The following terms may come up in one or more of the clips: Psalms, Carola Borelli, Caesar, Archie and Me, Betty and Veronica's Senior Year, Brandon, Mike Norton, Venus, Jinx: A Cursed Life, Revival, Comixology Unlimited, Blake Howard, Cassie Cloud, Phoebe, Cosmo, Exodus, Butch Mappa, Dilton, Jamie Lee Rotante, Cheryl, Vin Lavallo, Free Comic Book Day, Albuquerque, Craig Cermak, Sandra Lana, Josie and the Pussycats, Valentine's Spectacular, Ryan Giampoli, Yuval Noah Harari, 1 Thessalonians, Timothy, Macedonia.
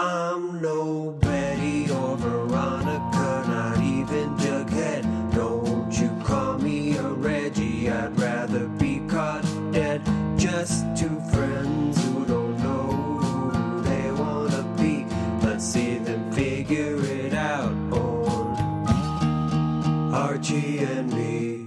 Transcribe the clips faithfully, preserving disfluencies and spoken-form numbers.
I'm no Betty or Veronica, not even Jughead. Don't you call me a Reggie, I'd rather be caught dead. Just two friends who don't know who they want to be. Let's see them figure it out on Archie and Me.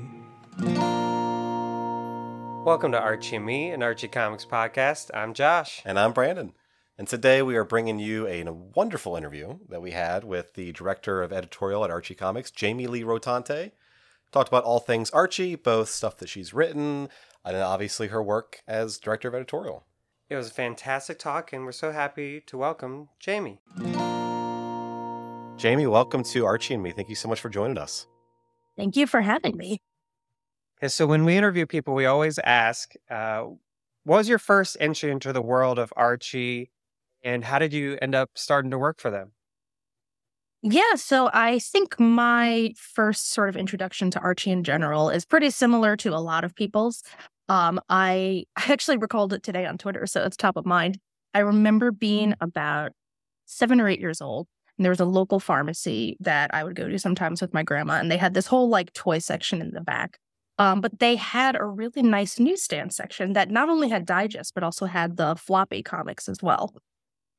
Welcome to Archie and Me, an Archie Comics podcast. I'm Josh. And I'm Brandon. And today we are bringing you a wonderful interview that we had with the director of editorial at Archie Comics, Jamie Lee Rotante. Talked about all things Archie, both stuff that she's written and obviously her work as director of editorial. It was a fantastic talk, and we're so happy to welcome Jamie. Jamie, welcome to Archie and Me. Thank you so much for joining us. Thank you for having me. Yeah, so when we interview people, we always ask, uh, what was your first entry into the world of Archie? And how did you end up starting to work for them? Yeah, so I think my first sort of introduction to Archie in general is pretty similar to a lot of people's. Um, I, I actually recalled it today on Twitter, so it's top of mind. I remember being about seven or eight years old, and there was a local pharmacy that I would go to sometimes with my grandma, and they had this whole like toy section in the back. Um, but they had a really nice newsstand section that not only had digests, but also had the floppy comics as well.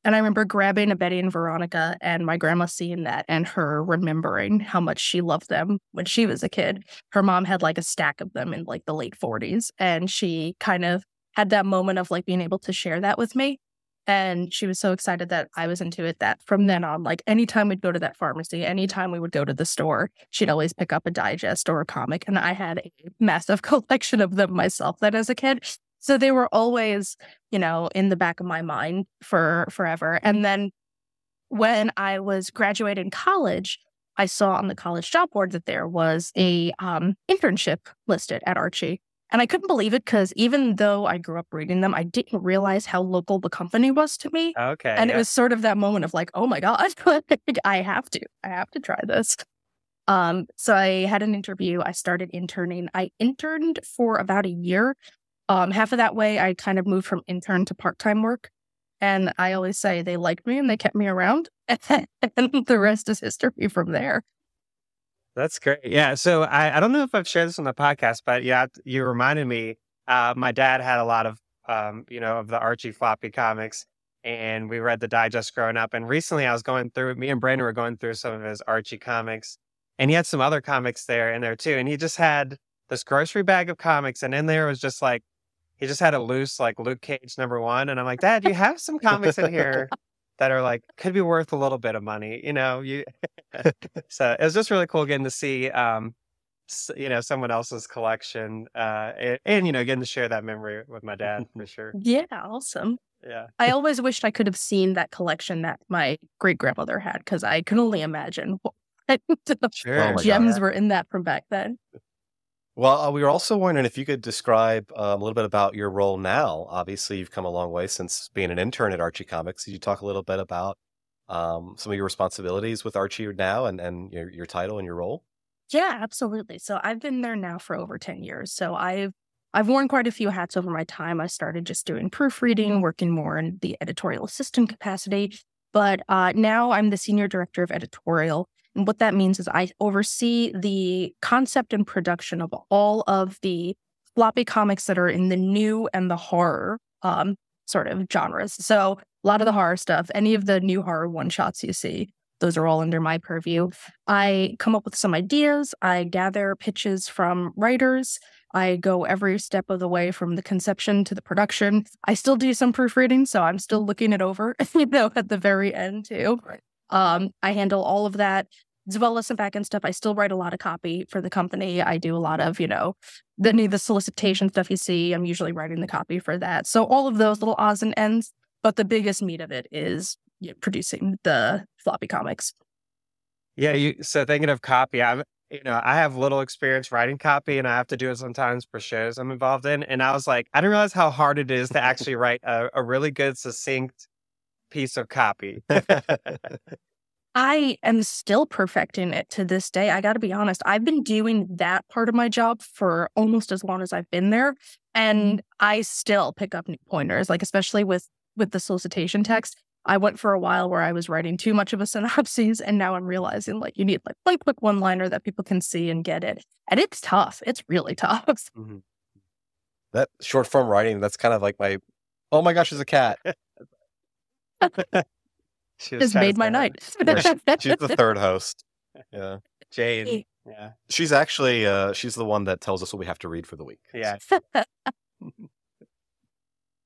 And I remember grabbing a Betty and Veronica and my grandma seeing that and her remembering how much she loved them when she was a kid. Her mom had like a stack of them in like the late forties. And she kind of had that moment of like being able to share that with me. And she was so excited that I was into it that from then on, like anytime we'd go to that pharmacy, anytime we would go to the store, she'd always pick up a digest or a comic. And I had a massive collection of them myself then as a kid. So they were always, you know, in the back of my mind for forever. And then when I was graduating college, I saw on the college job board that there was a um, internship listed at Archie. And I couldn't believe it because even though I grew up reading them, I didn't realize how local the company was to me. Okay. And yeah. It was sort of that moment of like, oh my God, I have to, I have to try this. Um, so I had an interview. I started interning. I interned for about a year. Um, half of that way, I kind of moved from intern to part-time work. And I always say they liked me and they kept me around. And the rest is history from there. That's great. Yeah. So I, I don't know if I've shared this on the podcast, but yeah, you reminded me, uh, my dad had a lot of, um, you know, of the Archie floppy comics, and we read the digest growing up. And recently I was going through, me and Brandon were going through some of his Archie comics, and he had some other comics there in there too. And he just had this grocery bag of comics. And in there was just like, he just had a loose like Luke Cage number one. And I'm like, Dad, you have some comics in here that are like, could be worth a little bit of money, you know, you, so it was just really cool getting to see, um, you know, someone else's collection, uh, and, and, you know, getting to share that memory with my dad for sure. Yeah. Awesome. Yeah. I always wished I could have seen that collection that my great grandmother had. Cause I can only imagine what sure. gems oh were in that from back then. Well, uh, we were also wondering if you could describe uh, a little bit about your role now. Obviously, you've come a long way since being an intern at Archie Comics. Could you talk a little bit about um, some of your responsibilities with Archie now and, and your, your title and your role? Yeah, absolutely. So I've been there now for over ten years. So I've I've worn quite a few hats over my time. I started just doing proofreading, working more in the editorial assistant capacity. But uh, now I'm the senior director of editorial. And what that means is I oversee the concept and production of all of the floppy comics that are in the new and the horror um, sort of genres. So a lot of the horror stuff, any of the new horror one-shots you see, those are all under my purview. I come up with some ideas. I gather pitches from writers. I go every step of the way from the conception to the production. I still do some proofreading, so I'm still looking it over, you know, at the very end too. Right. Um, I handle all of that, as well as some back-end stuff. I still write a lot of copy for the company. I do a lot of, you know, the, the solicitation stuff you see. I'm usually writing the copy for that. So all of those little odds and ends. But the biggest meat of it is you know, producing the floppy comics. Yeah. You, so thinking of copy, I'm, you know, I have little experience writing copy, and I have to do it sometimes for shows I'm involved in. And I was like, I didn't realize how hard it is to actually write a, a really good, succinct piece of copy. I am still perfecting it to this day. I got to be honest. I've been doing that part of my job for almost as long as I've been there. And I still pick up new pointers, like especially with, with the solicitation text. I went for a while where I was writing too much of a synopsis, and now I'm realizing like you need like one quick one-liner that people can see and get it. And it's tough. It's really tough. Mm-hmm. That short form writing, that's kind of like my, oh my gosh, she's a cat. She just made my night. she, she's the third host. Yeah. Jade. Yeah. She's actually, uh, she's the one that tells us what we have to read for the week. Yeah.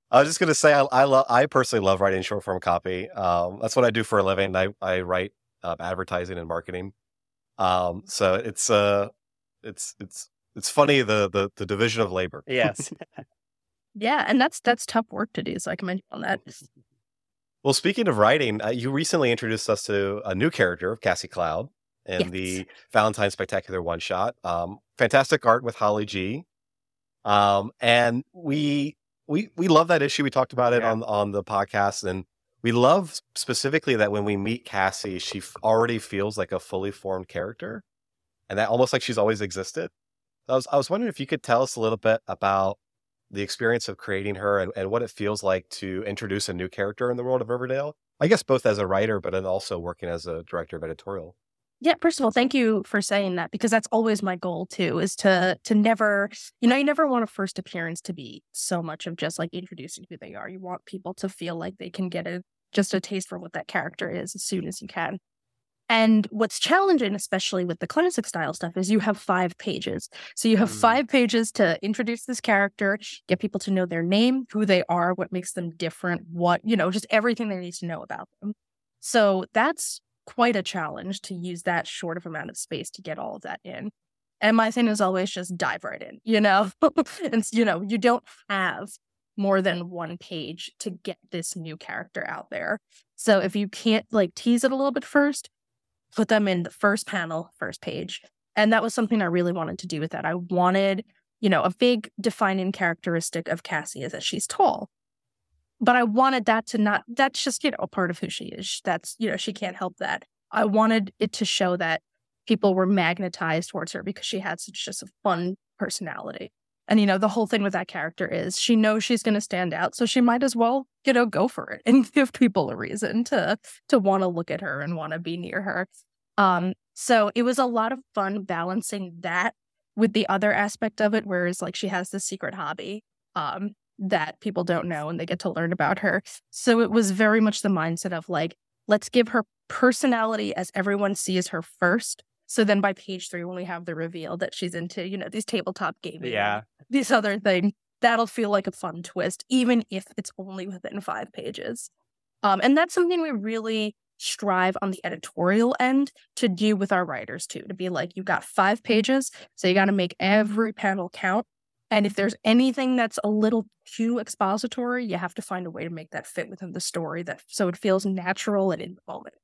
I was just going to say, I I, lo- I personally love writing short form copy. Um, that's what I do for a living. I, I write uh, advertising and marketing. Um, so it's, uh, it's, it's, it's funny, the, the, the division of labor. Yes. Yeah. And that's, that's tough work to do. So I commend you on that. Well, speaking of writing, uh, you recently introduced us to a new character, Cassie Cloud, in yes. the Valentine's Spectacular one shot. Um, fantastic art with Holly G. Um, and we, we, we love that issue. We talked about it yeah. on, on the podcast, and we love specifically that when we meet Cassie, she f- already feels like a fully formed character, and that almost like she's always existed. I was, I was wondering if you could tell us a little bit about the experience of creating her and, and what it feels like to introduce a new character in the world of Riverdale, I guess both as a writer, but then also working as a director of editorial. Yeah, first of all, thank you for saying that, because that's always my goal, too, is to to never, you know, you never want a first appearance to be so much of just like introducing who they are. You want people to feel like they can get a just a taste for what that character is as soon as you can. And what's challenging, especially with the classic style stuff, is you have five pages. So you have mm. five pages to introduce this character, get people to know their name, who they are, what makes them different, what, you know, just everything they need to know about them. So that's quite a challenge to use that short of amount of space to get all of that in. And my thing is always just dive right in, you know, and, you know, you don't have more than one page to get this new character out there. So if you can't like tease it a little bit first, put them in the first panel, first page. And that was something I really wanted to do with that. I wanted, you know, a big defining characteristic of Cassie is that she's tall. But I wanted that to not, that's just, you know, a part of who she is. That's, you know, she can't help that. I wanted it to show that people were magnetized towards her because she had such just a fun personality. And, you know, the whole thing with that character is she knows she's going to stand out, so she might as well, you know, go for it and give people a reason to to want to look at her and want to be near her. Um, so it was a lot of fun balancing that with the other aspect of it, whereas, like, she has this secret hobby um, that people don't know and they get to learn about her. So it was very much the mindset of, like, let's give her personality as everyone sees her first. So then by page three, when we have the reveal that she's into, you know, these tabletop gaming, yeah. these other things, that'll feel like a fun twist, even if it's only within five pages. Um, and that's something we really strive on the editorial end to do with our writers, too, to be like, you've got five pages, so you got to make every panel count. And if there's anything that's a little too expository, you have to find a way to make that fit within the story that so it feels natural and in the moment.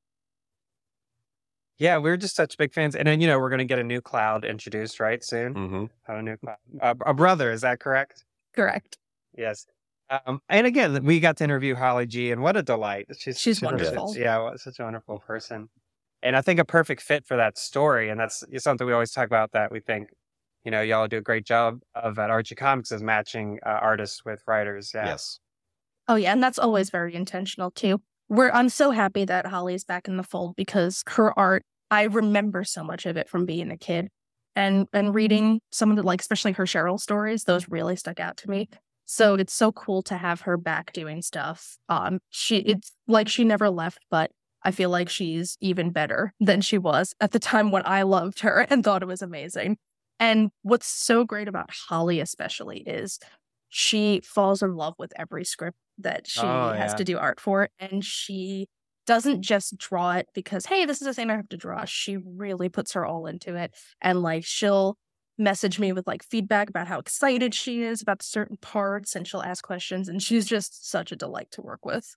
Yeah, we're just such big fans. And then, you know, we're going to get a new Cloud introduced, right, soon? Mm-hmm. A new Cloud. A, a brother, is that correct? Correct. Yes. Um, and again, we got to interview Holly G, and what a delight. She's, she's wonderful. Yeah, well, such a wonderful person. And I think a perfect fit for that story. And that's something we always talk about, that we think, you know, y'all do a great job of at Archie Comics is matching uh, artists with writers. Yeah. Yes. Oh, yeah. And that's always very intentional, too. We're, I'm so happy that Holly's back in the fold, because her art, I remember so much of it from being a kid and and reading some of the, like, especially her Cheryl stories, those really stuck out to me. So it's so cool to have her back doing stuff. Um, she It's like she never left, but I feel like she's even better than she was at the time when I loved her and thought it was amazing. And what's so great about Holly especially is she falls in love with every script that she oh, has yeah. to do art for, and she doesn't just draw it because, hey, this is a thing I have to draw. She really puts her all into it. And, like, she'll message me with, like, feedback about how excited she is about certain parts, and she'll ask questions, and she's just such a delight to work with.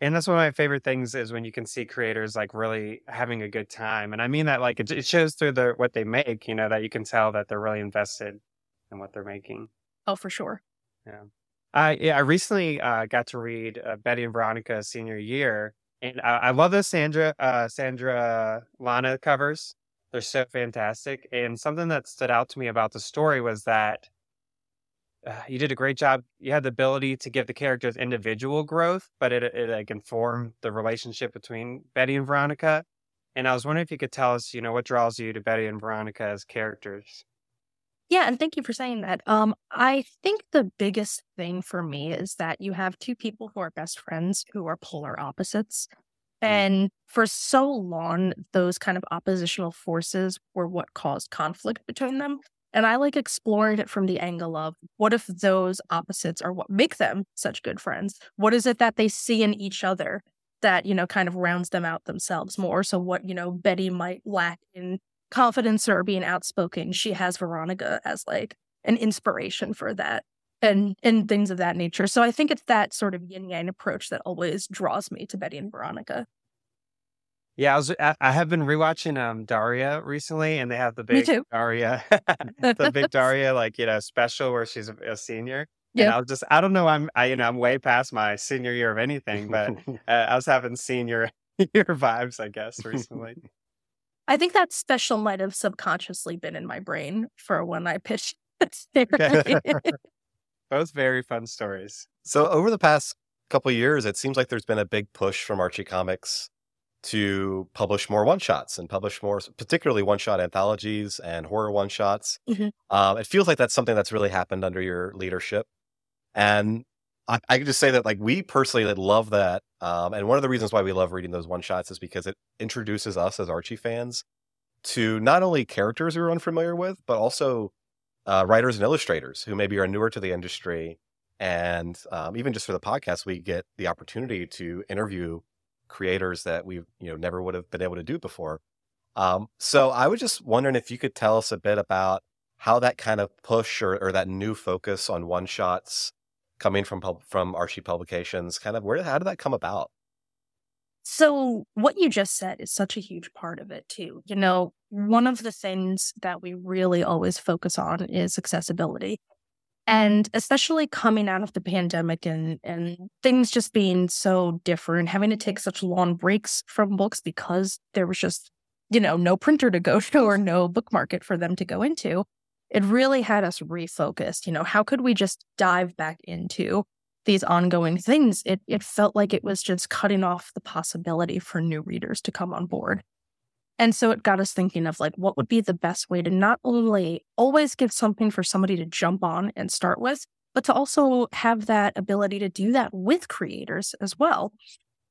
And that's one of my favorite things is when you can see creators, like, really having a good time. And I mean that, like, it, it shows through the what they make, you know, that you can tell that they're really invested in what they're making. Oh, for sure. Yeah. I uh, yeah, I recently uh, got to read uh, Betty and Veronica's Senior Year, and I, I love those Sandra uh, Sandra Lana covers. They're so fantastic. And something that stood out to me about the story was that uh, you did a great job. You had the ability to give the characters individual growth, but it, it like informed the relationship between Betty and Veronica. And I was wondering if you could tell us, you know, what draws you to Betty and Veronica as characters. Yeah, and thank you for saying that. Um, I think the biggest thing for me is that you have two people who are best friends who are polar opposites. And for so long, those kind of oppositional forces were what caused conflict between them. And I like explored it from the angle of, what if those opposites are what make them such good friends? What is it that they see in each other that, you know, kind of rounds them out themselves more? So what, you know, Betty might lack in confidence or being outspoken, she has Veronica as like an inspiration for that, and and things of that nature. So I think it's that sort of yin yang approach that always draws me to Betty and Veronica. Yeah, I was I have been rewatching um Daria recently, and they have the big Daria, the big Daria like you know special where she's a, a senior. Yeah, and I was just I don't know I'm I you know I'm way past my senior year of anything, but uh, I was having senior year vibes, I guess, recently. I think that special might have subconsciously been in my brain for when I pitched this theory. Both very fun stories. So over the past couple of years, it seems like there's been a big push from Archie Comics to publish more one-shots and publish more, particularly one-shot anthologies and horror one-shots. Mm-hmm. Um, it feels like that's something that's really happened under your leadership. And I, I can just say that like we personally love that. Um, and one of the reasons why we love reading those one-shots is because it introduces us as Archie fans to not only characters we were unfamiliar with, but also uh, writers and illustrators who maybe are newer to the industry. And um, even just for the podcast, we get the opportunity to interview creators that we you know never would have been able to do before. Um, so I was just wondering if you could tell us a bit about how that kind of push or, or that new focus on one-shots coming from from Archie Publications, kind of where how did that come about? So what you just said is such a huge part of it too. You know, one of the things that we really always focus on is accessibility, and especially coming out of the pandemic and and things just being so different, having to take such long breaks from books because there was just you know no printer to go to or no book market for them to go into. It really had us refocused. You know, how could we just dive back into these ongoing things? It it felt like it was just cutting off the possibility for new readers to come on board. And so it got us thinking of like, what would be the best way to not only always give something for somebody to jump on and start with, but to also have that ability to do that with creators as well.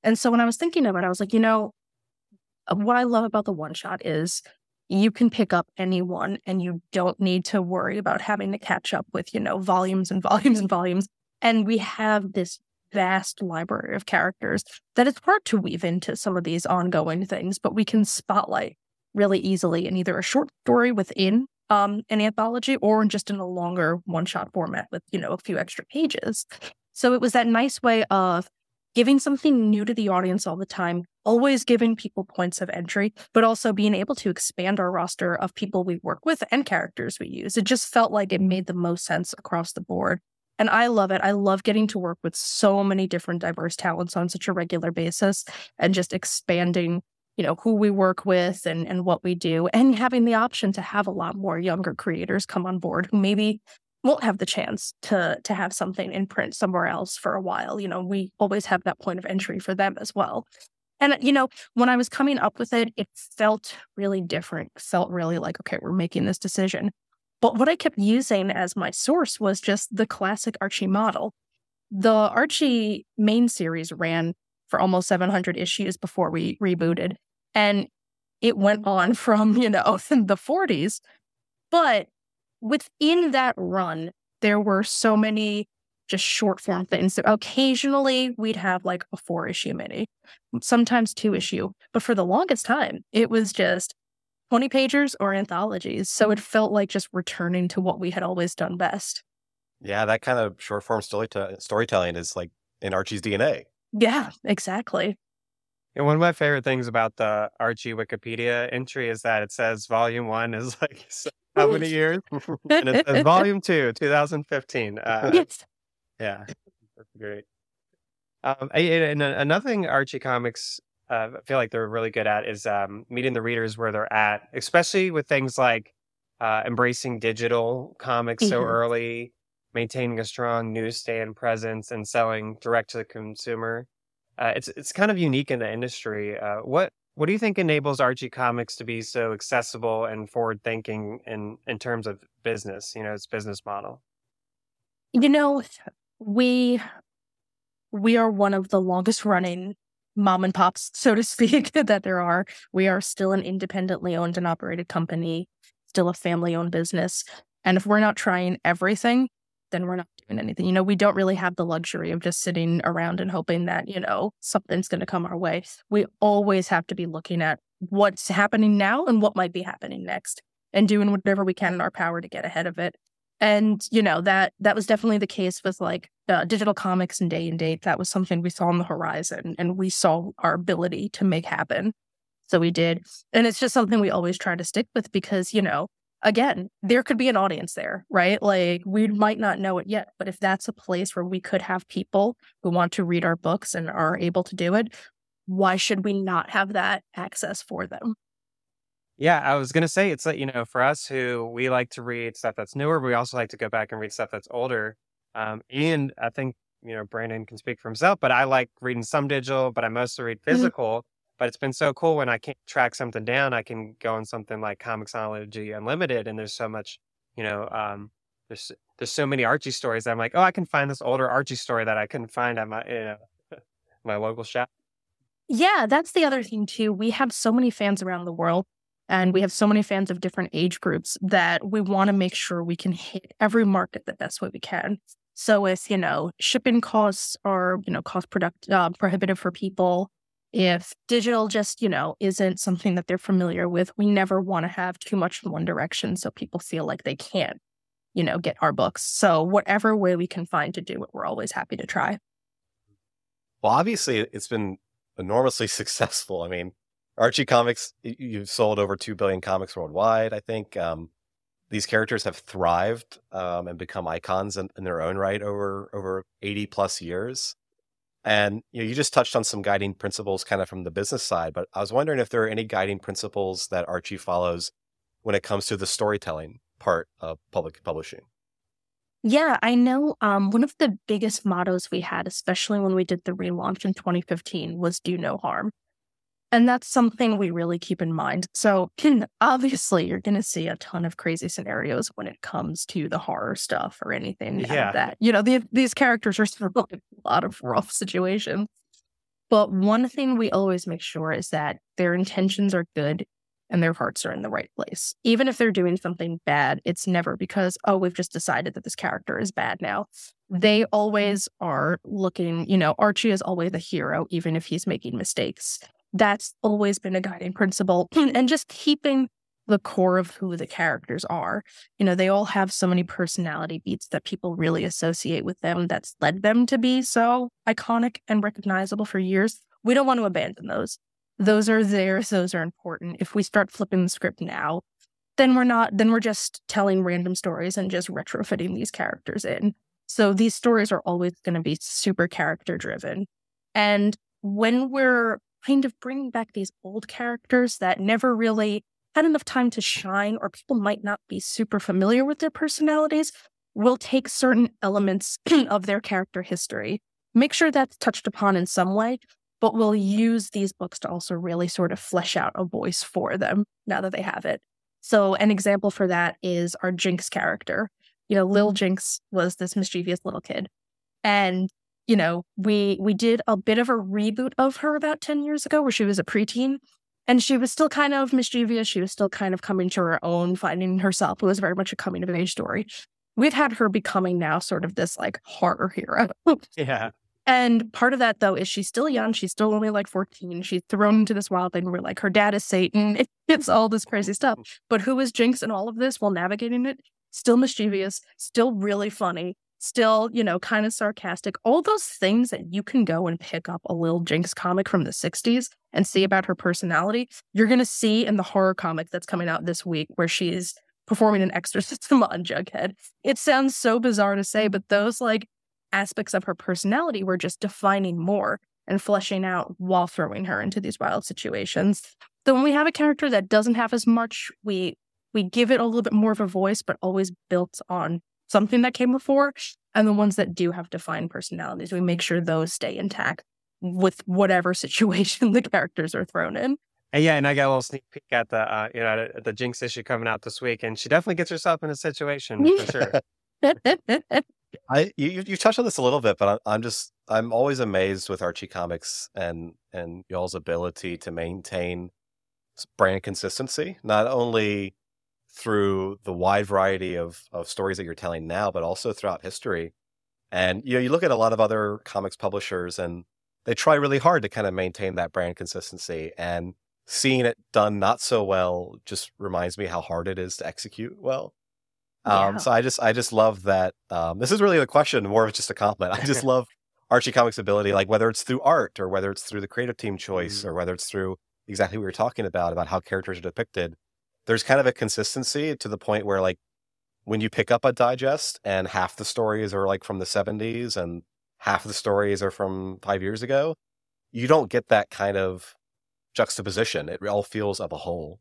And so when I was thinking of it, I was like, you know, what I love about the one-shot is you can pick up anyone and you don't need to worry about having to catch up with, you know, volumes and volumes and volumes. And we have this vast library of characters that it's hard to weave into some of these ongoing things, but we can spotlight really easily in either a short story within um, an anthology or just in a longer one-shot format with, you know, a few extra pages. So it was that nice way of giving something new to the audience all the time, always giving people points of entry, but also being able to expand our roster of people we work with and characters we use. It just felt like it made the most sense across the board. And I love it. I love getting to work with so many different diverse talents on such a regular basis and just expanding, you know, who we work with and, and what we do, and having the option to have a lot more younger creators come on board who maybe won't have the chance to to have something in print somewhere else for a while. You know, we always have that point of entry for them as well. And, you know, when I was coming up with it, it felt really different. It felt really like, okay, we're making this decision. But what I kept using as my source was just the classic Archie model. The Archie main series ran for almost seven hundred issues before we rebooted. And it went on from, you know, the forties. But within that run, there were so many just short form things. So occasionally we'd have like a four issue mini, sometimes two issue. But for the longest time, it was just twenty pagers or anthologies. So it felt like just returning to what we had always done best. Yeah, that kind of short form storytelling storytelling is like in Archie's D N A. Yeah, exactly. And one of my favorite things about the Archie Wikipedia entry is that it says volume one is like how many years? And it says volume two, two thousand fifteen. Uh, yes. Yeah, that's great. Um, and another thing Archie Comics Uh, I feel like they're really good at is um, meeting the readers where they're at, especially with things like uh, embracing digital comics mm-hmm. so early, maintaining a strong newsstand presence and selling direct to the consumer. Uh, it's it's kind of unique in the industry. Uh, what what do you think enables Archie Comics to be so accessible and forward thinking in in terms of business? You know, its business model. You know, we we are one of the longest running mom and pops, so to speak, that there are. We are still an independently owned and operated company, still a family owned business. And if we're not trying everything, then we're not doing anything. You know, we don't really have the luxury of just sitting around and hoping that, you know, something's going to come our way. We always have to be looking at what's happening now and what might be happening next and doing whatever we can in our power to get ahead of it. And, you know, that that was definitely the case with like uh, digital comics and day and date. That was something we saw on the horizon and we saw our ability to make happen. So we did. And it's just something we always try to stick with because, you know, again, there could be an audience there, right? Like we might not know it yet, but if that's a place where we could have people who want to read our books and are able to do it, why should we not have that access for them? Yeah, I was going to say, it's like, you know, for us who we like to read stuff that's newer, but we also like to go back and read stuff that's older. Um, and I think, you know, Brandon can speak for himself, but I like reading some digital, but I mostly read physical. Mm-hmm. But it's been so cool when I can't track something down, I can go on something like Comixology Unlimited. And there's so much, you know, um, there's there's so many Archie stories. That I'm like, oh, I can find this older Archie story that I couldn't find at my, you know, my local shop. Yeah, that's the other thing, too. We have so many fans around the world and we have so many fans of different age groups that we want to make sure we can hit every market the best way we can. So if, you know, shipping costs are, you know, cost product, uh, prohibitive for people. If digital just, you know, isn't something that they're familiar with, we never want to have too much in one direction so people feel like they can't, you know, get our books. So whatever way we can find to do it, we're always happy to try. Well, obviously, it's been enormously successful. I mean, Archie Comics, you've sold over two billion comics worldwide, I think. Um, these characters have thrived um, and become icons in, in their own right over, over eighty plus years. And you know, you just touched on some guiding principles kind of from the business side, but I was wondering if there are any guiding principles that Archie follows when it comes to the storytelling part of public publishing. Yeah, I know um, one of the biggest mottos we had, especially when we did the relaunch in twenty fifteen, was do no harm. And that's something we really keep in mind. So obviously you're going to see a ton of crazy scenarios when it comes to the horror stuff or anything yeah. like that. You know, the, these characters are through a lot of rough situations. But one thing we always make sure is that their intentions are good and their hearts are in the right place. Even if they're doing something bad, it's never because, oh, we've just decided that this character is bad now. They always are looking, you know, Archie is always the hero, even if he's making mistakes. That's always been a guiding principle and just keeping the core of who the characters are. You know, they all have so many personality beats that people really associate with them that's led them to be so iconic and recognizable for years. We don't want to abandon those. Those are theirs. Those are important. If we start flipping the script now, then we're not, then we're just telling random stories and just retrofitting these characters in. So these stories are always going to be super character driven. And when we're kind of bringing back these old characters that never really had enough time to shine, or people might not be super familiar with their personalities, will take certain elements of their character history, make sure that's touched upon in some way, but we'll use these books to also really sort of flesh out a voice for them now that they have it. So an example for that is our Jinx character. You know, Lil Jinx was this mischievous little kid. And You know, we we did a bit of a reboot of her about ten years ago where she was a preteen and she was still kind of mischievous. She was still kind of coming to her own, finding herself. It was very much a coming of age story. We've had her becoming now sort of this like horror hero. Yeah. And part of that, though, is she's still young. She's still only like fourteen. She's thrown into this wild thing where like her dad is Satan. It, it's all this crazy stuff. But who is Jinx in all of this while navigating it? Still mischievous, still really funny. Still, you know, kind of sarcastic. All those things that you can go and pick up a Lil Jinx comic from the sixties and see about her personality, you're going to see in the horror comic that's coming out this week where she's performing an exorcism on Jughead. It sounds so bizarre to say, but those like aspects of her personality were just defining more and fleshing out while throwing her into these wild situations. So when we have a character that doesn't have as much, we we give it a little bit more of a voice, but always built on something that came before, and the ones that do have defined personalities, we make sure those stay intact with whatever situation the characters are thrown in. And yeah, and I got a little sneak peek at the uh, you know at the Jinx issue coming out this week, and she definitely gets herself in a situation for sure. I you you touched on this a little bit, but I, I'm just I'm always amazed with Archie Comics and and y'all's ability to maintain brand consistency, not only through the wide variety of of stories that you're telling now, but also throughout history. And you know, you look at a lot of other comics publishers, and they try really hard to kind of maintain that brand consistency. And seeing it done not so well just reminds me how hard it is to execute well. Yeah. Um, so I just I just love that. Um, this is really a question, more of just a compliment. I just love Archie Comics' ability, like whether it's through art or whether it's through the creative team choice, mm-hmm. or whether it's through exactly what we were talking about, about how characters are depicted. There's kind of a consistency to the point where, like, when you pick up a digest and half the stories are like from the seventies and half the stories are from five years ago, you don't get that kind of juxtaposition. It all feels of a whole.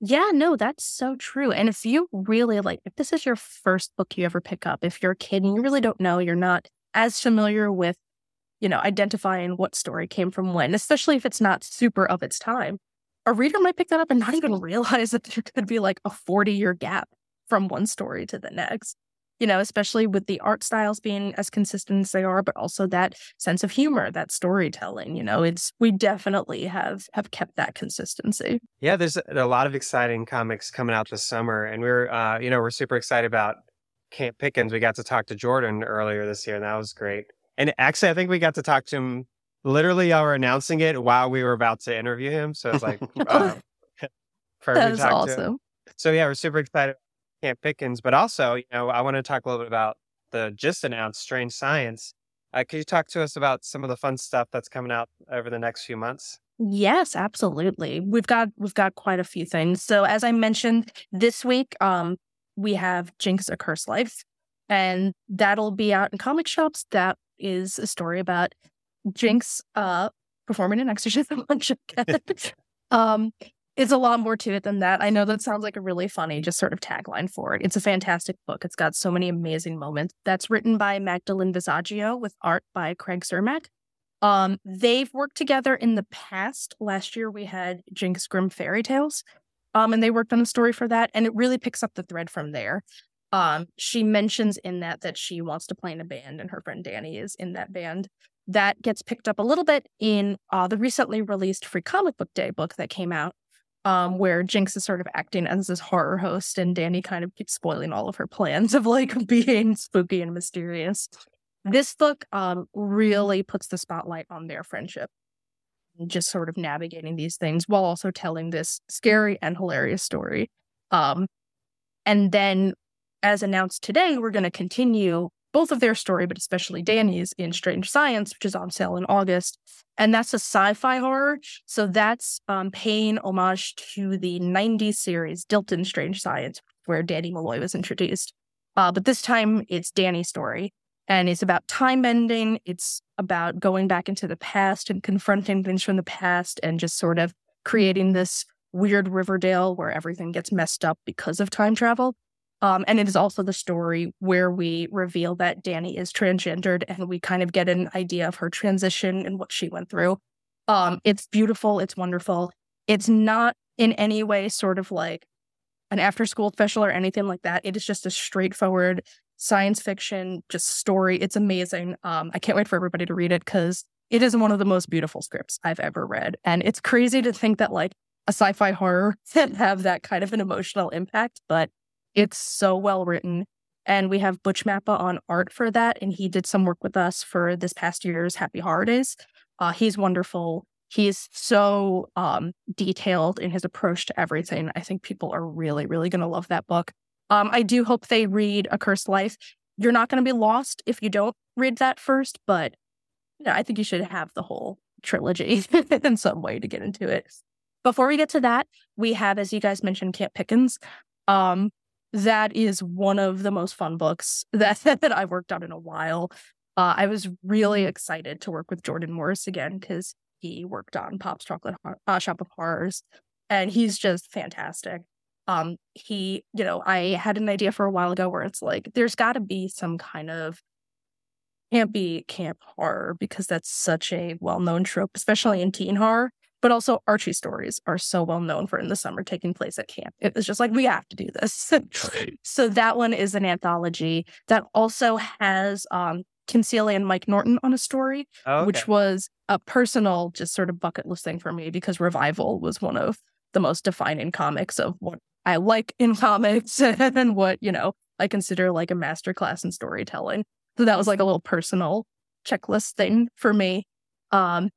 Yeah, no, that's so true. And if you really like, if this is your first book you ever pick up, if you're a kid and you really don't know, you're not as familiar with, you know, identifying what story came from when, especially if it's not super of its time, a reader might pick that up and not even realize that there could be like a forty-year gap from one story to the next. You know, especially with the art styles being as consistent as they are, but also that sense of humor, that storytelling, you know, it's, we definitely have have kept that consistency. Yeah, there's a lot of exciting comics coming out this summer. And we're, uh, you know, we're super excited about Camp Pickens. We got to talk to Jordan earlier this year, and that was great. And actually, I think we got to talk to him, literally, y'all were announcing it while we were about to interview him. So it's like, uh, perfect. That was awesome. So yeah, we're super excited. Camp Pickens, but also, you know, I want to talk a little bit about the just announced Strange Science. Uh, can you talk to us about some of the fun stuff that's coming out over the next few months? Yes, absolutely. We've got we've got quite a few things. So as I mentioned, this week um, we have Jinx: A Cursed Life, and that'll be out in comic shops. That is a story about Jinx uh, performing an exorcism on Jughead. um It's a lot more to it than that. I know that sounds like a really funny just sort of tagline for it. It's a fantastic book. It's got so many amazing moments. That's written by Magdalene Visaggio with art by Craig Cermak. Um, they've worked together in the past. Last year we had Jinx: Grim Fairy Tales, um, and they worked on a story for that, and it really picks up the thread from there. Um, she mentions in that that she wants to play in a band, and her friend Danny is in that band. That gets picked up a little bit in uh, the recently released Free Comic Book Day book that came out. Um, where Jinx is sort of acting as this horror host, and Danny kind of keeps spoiling all of her plans of like being spooky and mysterious. This book um, really puts the spotlight on their friendship, just sort of navigating these things while also telling this scary and hilarious story. Um, and then, as announced today, we're going to continue both of their story, but especially Danny's, in Strange Science, which is on sale in August. And that's a sci-fi horror. So that's um, paying homage to the nineties series Dilton Strange Science, where Danny Malloy was introduced. Uh, but this time it's Danny's story. And it's about time bending. It's about going back into the past and confronting things from the past and just sort of creating this weird Riverdale where everything gets messed up because of time travel. Um, and it is also the story where we reveal that Danny is transgendered, and we kind of get an idea of her transition and what she went through. Um, it's beautiful. It's wonderful. It's not in any way sort of like an after-school special or anything like that. It is just a straightforward science fiction just story. It's amazing. Um, I can't wait for everybody to read it, because it is one of the most beautiful scripts I've ever read. And it's crazy to think that like a sci-fi horror can have that kind of an emotional impact, but it's so well written. And we have Butch Mappa on art for that. And he did some work with us for this past year's Happy Horridays. Uh, he's wonderful. He's so um, detailed in his approach to everything. I think people are really, really going to love that book. Um, I do hope they read A Cursed Life. You're not going to be lost if you don't read that first, but you know, I think you should have the whole trilogy in some way to get into it. Before we get to that, we have, as you guys mentioned, Camp Pickens. Um, That is one of the most fun books that, that I've worked on in a while. Uh, I was really excited to work with Jordan Morris again, because he worked on Pop's Chocolate Ho- uh, Shop of Horrors, and he's just fantastic. um, he, you know, I had an idea for a while ago where it's like, there's got to be some kind of campy camp horror, because that's such a well-known trope, especially in teen horror. But also Archie stories are so well known for in the summer taking place at camp. It was just like, we have to do this. So that one is an anthology that also has um, Kim Cecilia and Mike Norton on a story, oh, okay. which was a personal just sort of bucket list thing for me, because Revival was one of the most defining comics of what I like in comics and what, you know, I consider like a masterclass in storytelling. So that was like a little personal checklist thing for me. Um,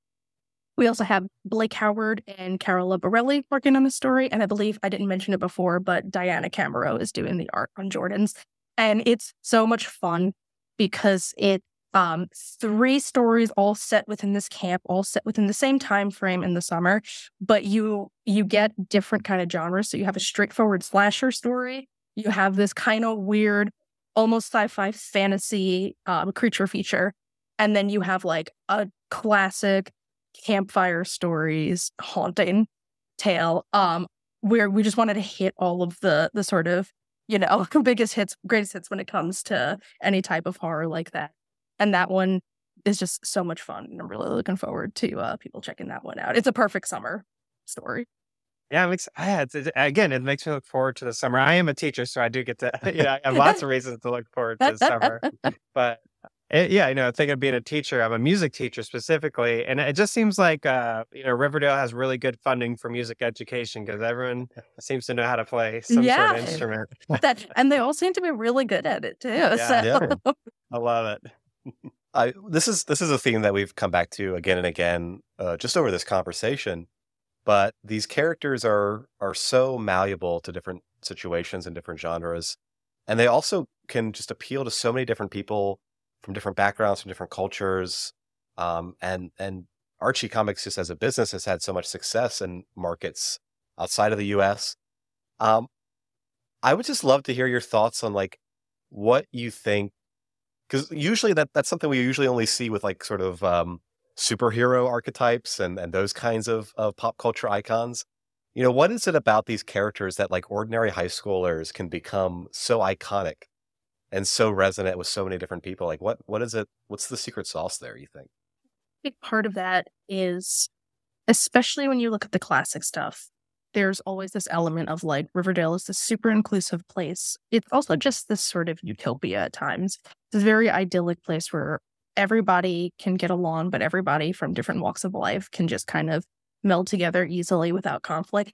We also have Blake Howard and Carola Borelli working on the story. And I believe, I didn't mention it before, but Diana Camero is doing the art on Jordan's. And it's so much fun because it's um, three stories all set within this camp, all set within the same time frame in the summer. But you you get different kind of genres. So you have a straightforward slasher story. You have this kind of weird, almost sci-fi fantasy um, creature feature. And then you have like a classic campfire stories, haunting tale, um, where we just wanted to hit all of the the sort of, you know, biggest hits, greatest hits when it comes to any type of horror like that. And that one is just so much fun. And I'm really looking forward to uh, people checking that one out. It's a perfect summer story. Yeah, it makes, yeah it's, it, again, it makes me look forward to the summer. I am a teacher, so I do get to, you know, I have lots of reasons to look forward to the summer. But It, yeah, you know, thinking of being a teacher, I'm a music teacher specifically, and it just seems like, uh, you know, Riverdale has really good funding for music education because everyone seems to know how to play some yeah. sort of instrument. that, and they all seem to be really good at it, too. Yeah, so. yeah. I love it. I, this is this is a theme that we've come back to again and again uh, just over this conversation, but these characters are are so malleable to different situations and different genres, and they also can just appeal to so many different people from different backgrounds, from different cultures. Um, and and Archie Comics, just as a business, has had so much success in markets outside of the U S. Um, I would just love to hear your thoughts on, like, what you think, because usually that that's something we usually only see with, like, sort of um, superhero archetypes and, and those kinds of, of pop culture icons. You know, what is it about these characters that, like, ordinary high schoolers can become so iconic and so resonant with so many different people? Like, what, what is it? What's the secret sauce there, you think? A big part of that is, especially when you look at the classic stuff, there's always this element of, like, Riverdale is this super inclusive place. It's also just this sort of utopia at times. This very idyllic place where everybody can get along, but everybody from different walks of life can just kind of meld together easily without conflict.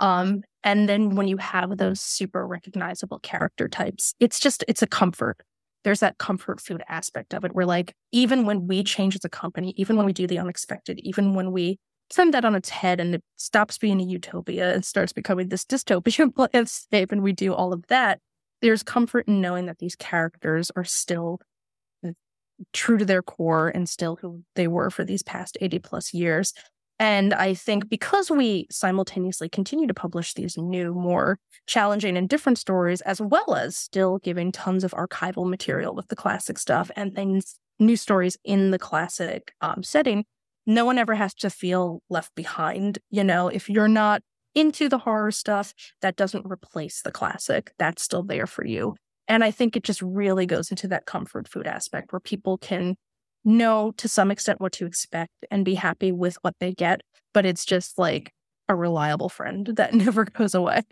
Um, and then when you have those super recognizable character types, it's just, it's a comfort. There's that comfort food aspect of it where, like, even when we change as a company, even when we do the unexpected, even when we turn that on its head and it stops being a utopia and starts becoming this dystopian landscape and we do all of that, there's comfort in knowing that these characters are still true to their core and still who they were for these past eighty plus years. And I think because we simultaneously continue to publish these new, more challenging and different stories, as well as still giving tons of archival material with the classic stuff and things, new stories in the classic um, setting, no one ever has to feel left behind. You know, if you're not into the horror stuff, that doesn't replace the classic. That's still there for you. And I think it just really goes into that comfort food aspect where people can know to some extent what to expect and be happy with what they get, but it's just like a reliable friend that never goes away.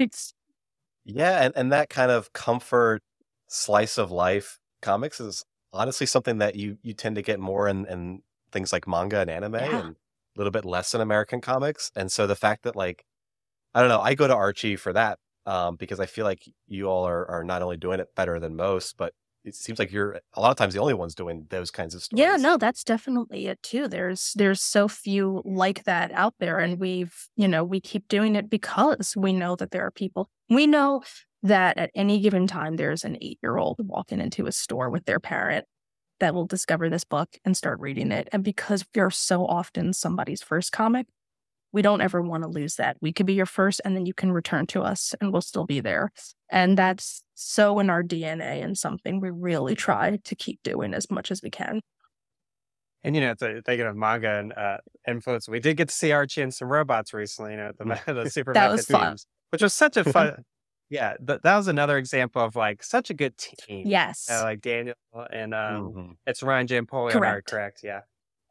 Yeah, and, and that kind of comfort slice of life comics is honestly something that you you tend to get more in, in things like manga and anime, yeah. and a little bit less in American comics. And so the fact that, like, I don't know, I go to Archie for that um, because I feel like you all are, are not only doing it better than most, but it seems like you're a lot of times the only ones doing those kinds of stories. Yeah, no, that's definitely it too. There's there's so few like that out there, and we've, you know, we keep doing it because we know that there are people. We know that at any given time there's an eight-year-old walking into a store with their parent that will discover this book and start reading it. And because we are so often somebody's first comic, we don't ever want to lose that. We could be your first, and then you can return to us and we'll still be there. And that's so in our D N A and something we really try to keep doing as much as we can. And, you know, thinking of manga and uh, influence, we did get to see Archie and some robots recently, you know, the, the supermarket that was fun. Teams, which was such a fun, yeah, that that was another example of like such a good team. Yes, you know, like Daniel and um, mm-hmm. it's Ryan Giampoli. Correct. Correct. Yeah.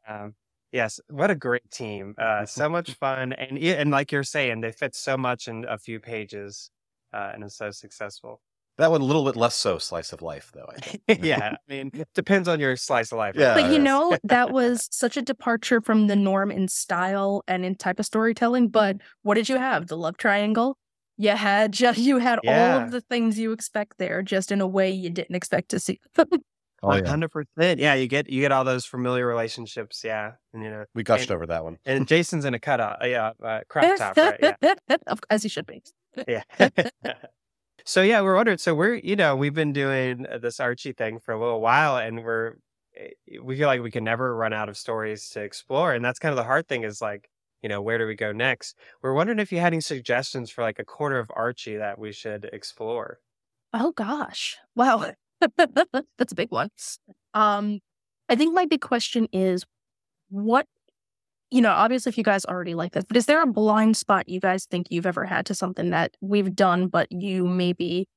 Um, yes. What a great team. Uh, so much fun, and and like you're saying, they fit so much in a few pages, uh, and it's so successful. That one a little bit less so slice of life, though, I think. Yeah, I mean, it depends on your slice of life. Right? Yeah. But, you know, that was such a departure from the norm in style and in type of storytelling. But what did you have? The love triangle? You had just, you had yeah. all of the things you expect there, just in a way you didn't expect to see. Oh, yeah. one hundred percent. Yeah, you get you get all those familiar relationships. Yeah. And, you know, we gushed and, over that one. And Jason's in a cut off, yeah, uh, crop top, right? Yeah. As he should be. Yeah. So, yeah, we're wondering. So we're, you know, we've been doing this Archie thing for a little while, and we're, we feel like we can never run out of stories to explore. And that's kind of the hard thing is like, you know, where do we go next? We're wondering if you had any suggestions for like a quarter of Archie that we should explore. Oh, gosh. Wow. That's a big one. Um, I think my big question is what, you know, obviously if you guys already like this, but is there a blind spot you guys think you've ever had to something that we've done, but you maybe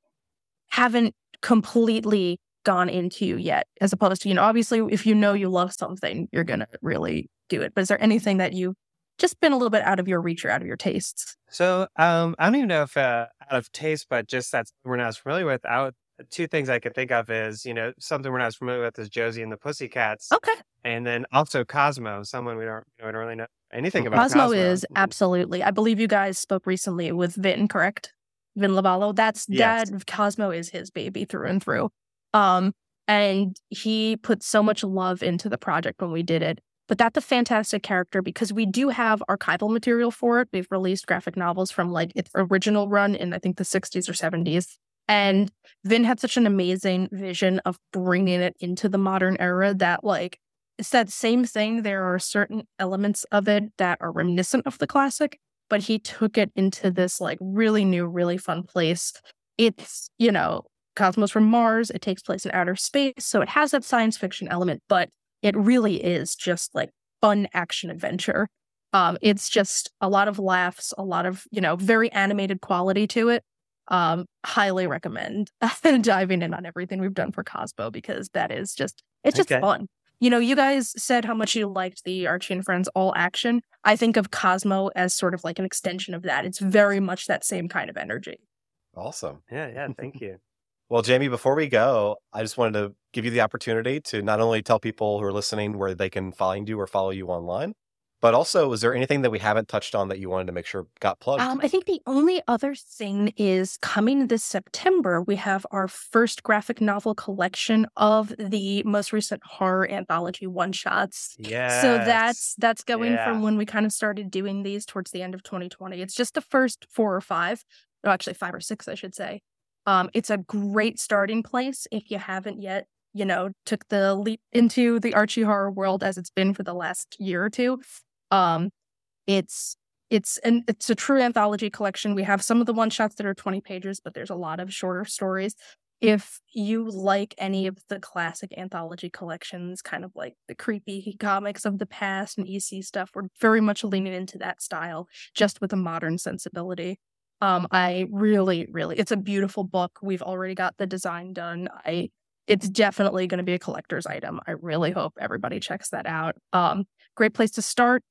haven't completely gone into yet, as opposed to, you know, obviously if you know you love something, you're going to really do it. But is there anything that you've just been a little bit out of your reach or out of your tastes? So um, I don't even know if uh, out of taste, but just that's we're not familiar with. I would, two things I could think of is, you know, something we're not familiar with is Josie and the Pussycats. Okay. And then also Cosmo, someone we don't, we don't really know anything about. Cosmo, Cosmo is absolutely. I believe you guys spoke recently with Vin, correct? Vin Lavallo. That's yes. Dad. Cosmo is his baby through and through. Um, and he put so much love into the project when we did it. But that's a fantastic character because we do have archival material for it. We've released graphic novels from like its original run in I think the sixties or seventies. And Vin had such an amazing vision of bringing it into the modern era that like, it's that same thing. There are certain elements of it that are reminiscent of the classic, but he took it into this like really new, really fun place. It's, you know, Cosmos from Mars. It takes place in outer space. So it has that science fiction element, but it really is just like fun action adventure. Um, it's just a lot of laughs, a lot of, you know, very animated quality to it. Um, highly recommend diving in on everything we've done for Cosmo because that is just, it's just okay. fun. You know, you guys said how much you liked the Archie and Friends all action. I think of Cosmo as sort of like an extension of that. It's very much that same kind of energy. Awesome. Yeah, yeah. Thank you. Well, Jamie, before we go, I just wanted to give you the opportunity to not only tell people who are listening where they can find you or follow you online, but also, is there anything that we haven't touched on that you wanted to make sure got plugged? Um, I think the only other thing is coming this September, we have our first graphic novel collection of the most recent horror anthology one-shots. Yeah. So that's that's going yeah. from when we kind of started doing these towards the end of twenty twenty. It's just the first four or five, or actually five or six, I should say. Um, it's a great starting place if you haven't yet, you know, took the leap into the Archie horror world as it's been for the last year or two. Um, it's, it's, an, it's a true anthology collection. We have some of the one shots that are twenty pages, but there's a lot of shorter stories. If you like any of the classic anthology collections, kind of like the creepy comics of the past and E C stuff, we're very much leaning into that style, just with a modern sensibility. Um, I really, really, it's a beautiful book. We've already got the design done. I, it's definitely going to be a collector's item. I really hope everybody checks that out. Um, great place to start.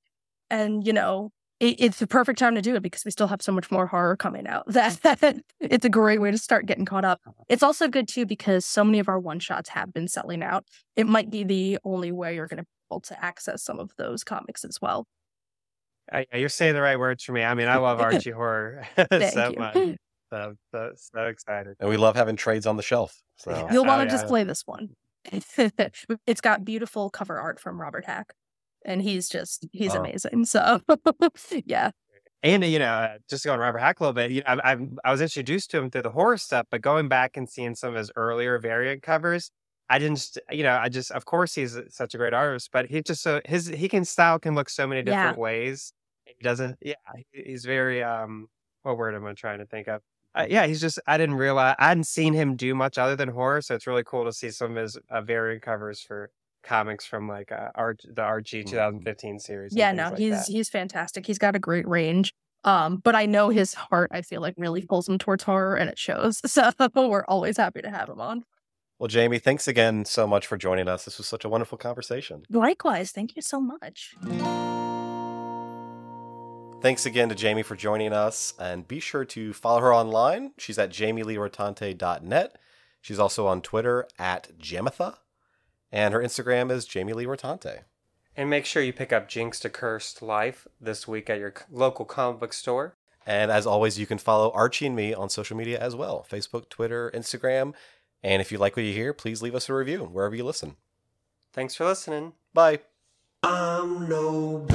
And, you know, it, it's the perfect time to do it because we still have so much more horror coming out. That, that it's a great way to start getting caught up. It's also good, too, because so many of our one-shots have been selling out. It might be the only way you're going to be able to access some of those comics as well. I, you're saying the right words for me. I mean, I love Archie horror so you. much. So, so, so excited. And we love having trades on the shelf. So. Yeah. You'll want oh, to yeah. display this one. It's got beautiful cover art from Robert Hack. And he's just, he's oh. amazing. So, yeah. And, you know, just to go on Robert Hack a little bit, you know, I, I, I was introduced to him through the horror stuff, but going back and seeing some of his earlier variant covers, I didn't, you know, I just, of course, he's such a great artist, but he just, so his, he can style can look so many different yeah. ways. He doesn't, yeah, he's very, um, what word am I trying to think of? Uh, yeah, he's just, I didn't realize, I hadn't seen him do much other than horror. So it's really cool to see some of his uh, variant covers for comics from like uh, R- the R G twenty fifteen series. Yeah, no, like he's that. he's fantastic. He's got a great range. Um, but I know his heart, I feel like, really pulls him towards horror, and it shows. So we're always happy to have him on. Well, Jamie, thanks again so much for joining us. This was such a wonderful conversation. Likewise. Thank you so much. Thanks again to Jamie for joining us. And be sure to follow her online. She's at jamie lee rotante dot net. She's also on Twitter at Jamitha. And her Instagram is Jamie Lee Rotante. And make sure you pick up Jinx: A Cursed Life this week at your local comic book store. And as always, you can follow Archie and me on social media as well. Facebook, Twitter, Instagram. And if you like what you hear, please leave us a review wherever you listen. Thanks for listening. Bye. I'm no